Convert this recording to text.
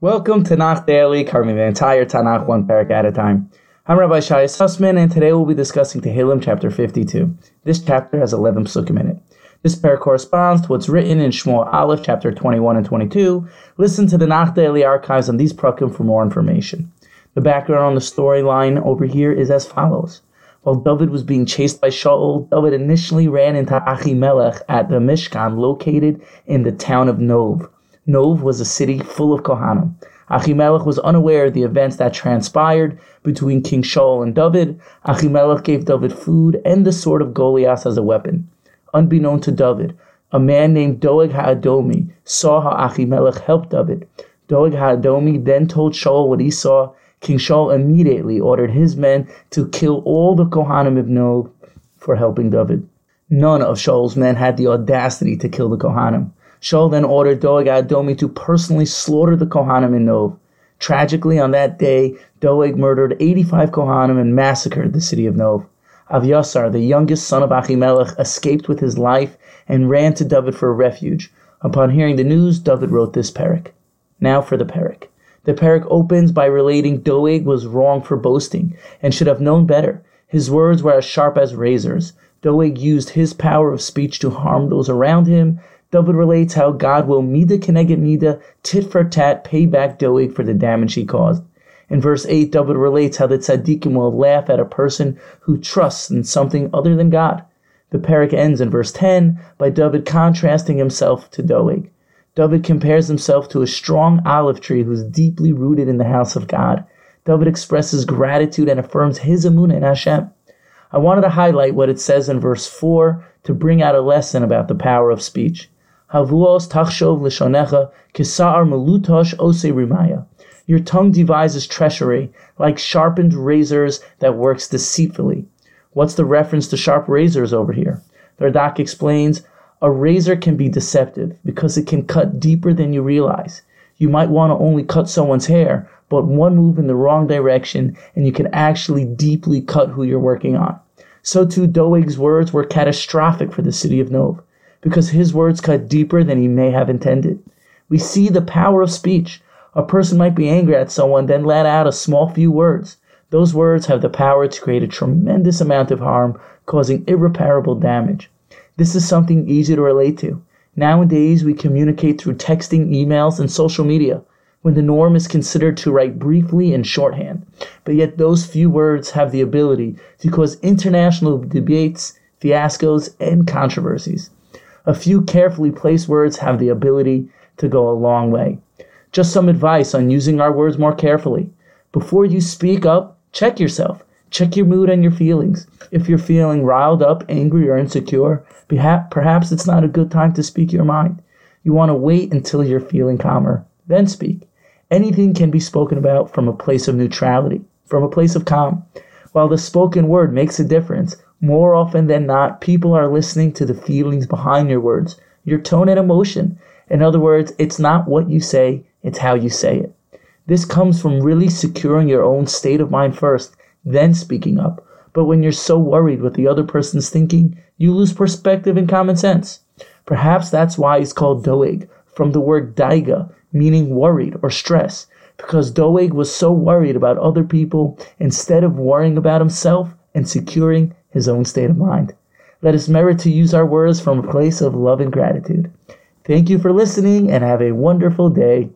Welcome to Nach Daily, covering the entire Tanakh one parak at a time. I'm Rabbi Shai Sussman, and today we'll be discussing Tehillim chapter 52. This chapter has 11 psukim in it. This parak corresponds to what's written in Shmuel Aleph chapter 21 and 22. Listen to the Nach Daily archives on these prakim for more information. The background on the storyline over here is as follows. While David was being chased by Shaul, David initially ran into Achimelech at the Mishkan located in the town of Nov. Nov was a city full of Kohanim. Achimelech was unaware of the events that transpired between King Shaul and David. Achimelech gave David food and the sword of Goliath as a weapon. Unbeknown to David, a man named Doeg Ha'adomi saw how Achimelech helped David. Doeg Ha'adomi then told Shaul what he saw. King Shaul immediately ordered his men to kill all the Kohanim of Nov for helping David. None of Shaul's men had the audacity to kill the Kohanim. Shaul then ordered Doeg Ha'adomi to personally slaughter the Kohanim in Nov. Tragically, on that day, Doeg murdered 85 Kohanim and massacred the city of Nov. Avyasar, the youngest son of Achimelech, escaped with his life and ran to David for refuge. Upon hearing the news, David wrote this peric. Now for the peric. The peric opens by relating Doeg was wrong for boasting and should have known better. His words were as sharp as razors. Doeg used his power of speech to harm those around him. David relates how God will midah keneget midah, tit for tat, pay back Doeg for the damage he caused. In verse 8, David relates how the tzaddikim will laugh at a person who trusts in something other than God. The parak ends in verse 10 by David contrasting himself to Doeg. David compares himself to a strong olive tree who is deeply rooted in the house of God. David expresses gratitude and affirms his amunah in Hashem. I wanted to highlight what it says in verse 4 to bring out a lesson about the power of speech. Havuos tachshov lishonecha kisa'ar melutosh osei rimaya. Your tongue devises treachery, like sharpened razors that works deceitfully. What's the reference to sharp razors over here? Verdak explains, a razor can be deceptive because it can cut deeper than you realize. You might want to only cut someone's hair, but one move in the wrong direction and you can actually deeply cut who you're working on. So too, Doeg's words were catastrophic for the city of Nov, because his words cut deeper than he may have intended. We see the power of speech. A person might be angry at someone, then let out a small few words. Those words have the power to create a tremendous amount of harm, causing irreparable damage. This is something easy to relate to. Nowadays, we communicate through texting, emails, and social media, when the norm is considered to write briefly in shorthand. But yet those few words have the ability to cause international debates, fiascos, and controversies. A few carefully placed words have the ability to go a long way. Just some advice on using our words more carefully. Before you speak up, check yourself. Check your mood and your feelings. If you're feeling riled up, angry, or insecure, perhaps it's not a good time to speak your mind. You want to wait until you're feeling calmer, then speak. Anything can be spoken about from a place of neutrality, from a place of calm. While the spoken word makes a difference, more often than not, people are listening to the feelings behind your words, your tone and emotion. In other words, it's not what you say, it's how you say it. This comes from really securing your own state of mind first, then speaking up. But when you're so worried with the other person's thinking, you lose perspective and common sense. Perhaps that's why he's called Doeg, from the word Daiga, meaning worried or stress, because Doeg was so worried about other people instead of worrying about himself and securing his own state of mind. Let us merit to use our words from a place of love and gratitude. Thank you for listening and have a wonderful day.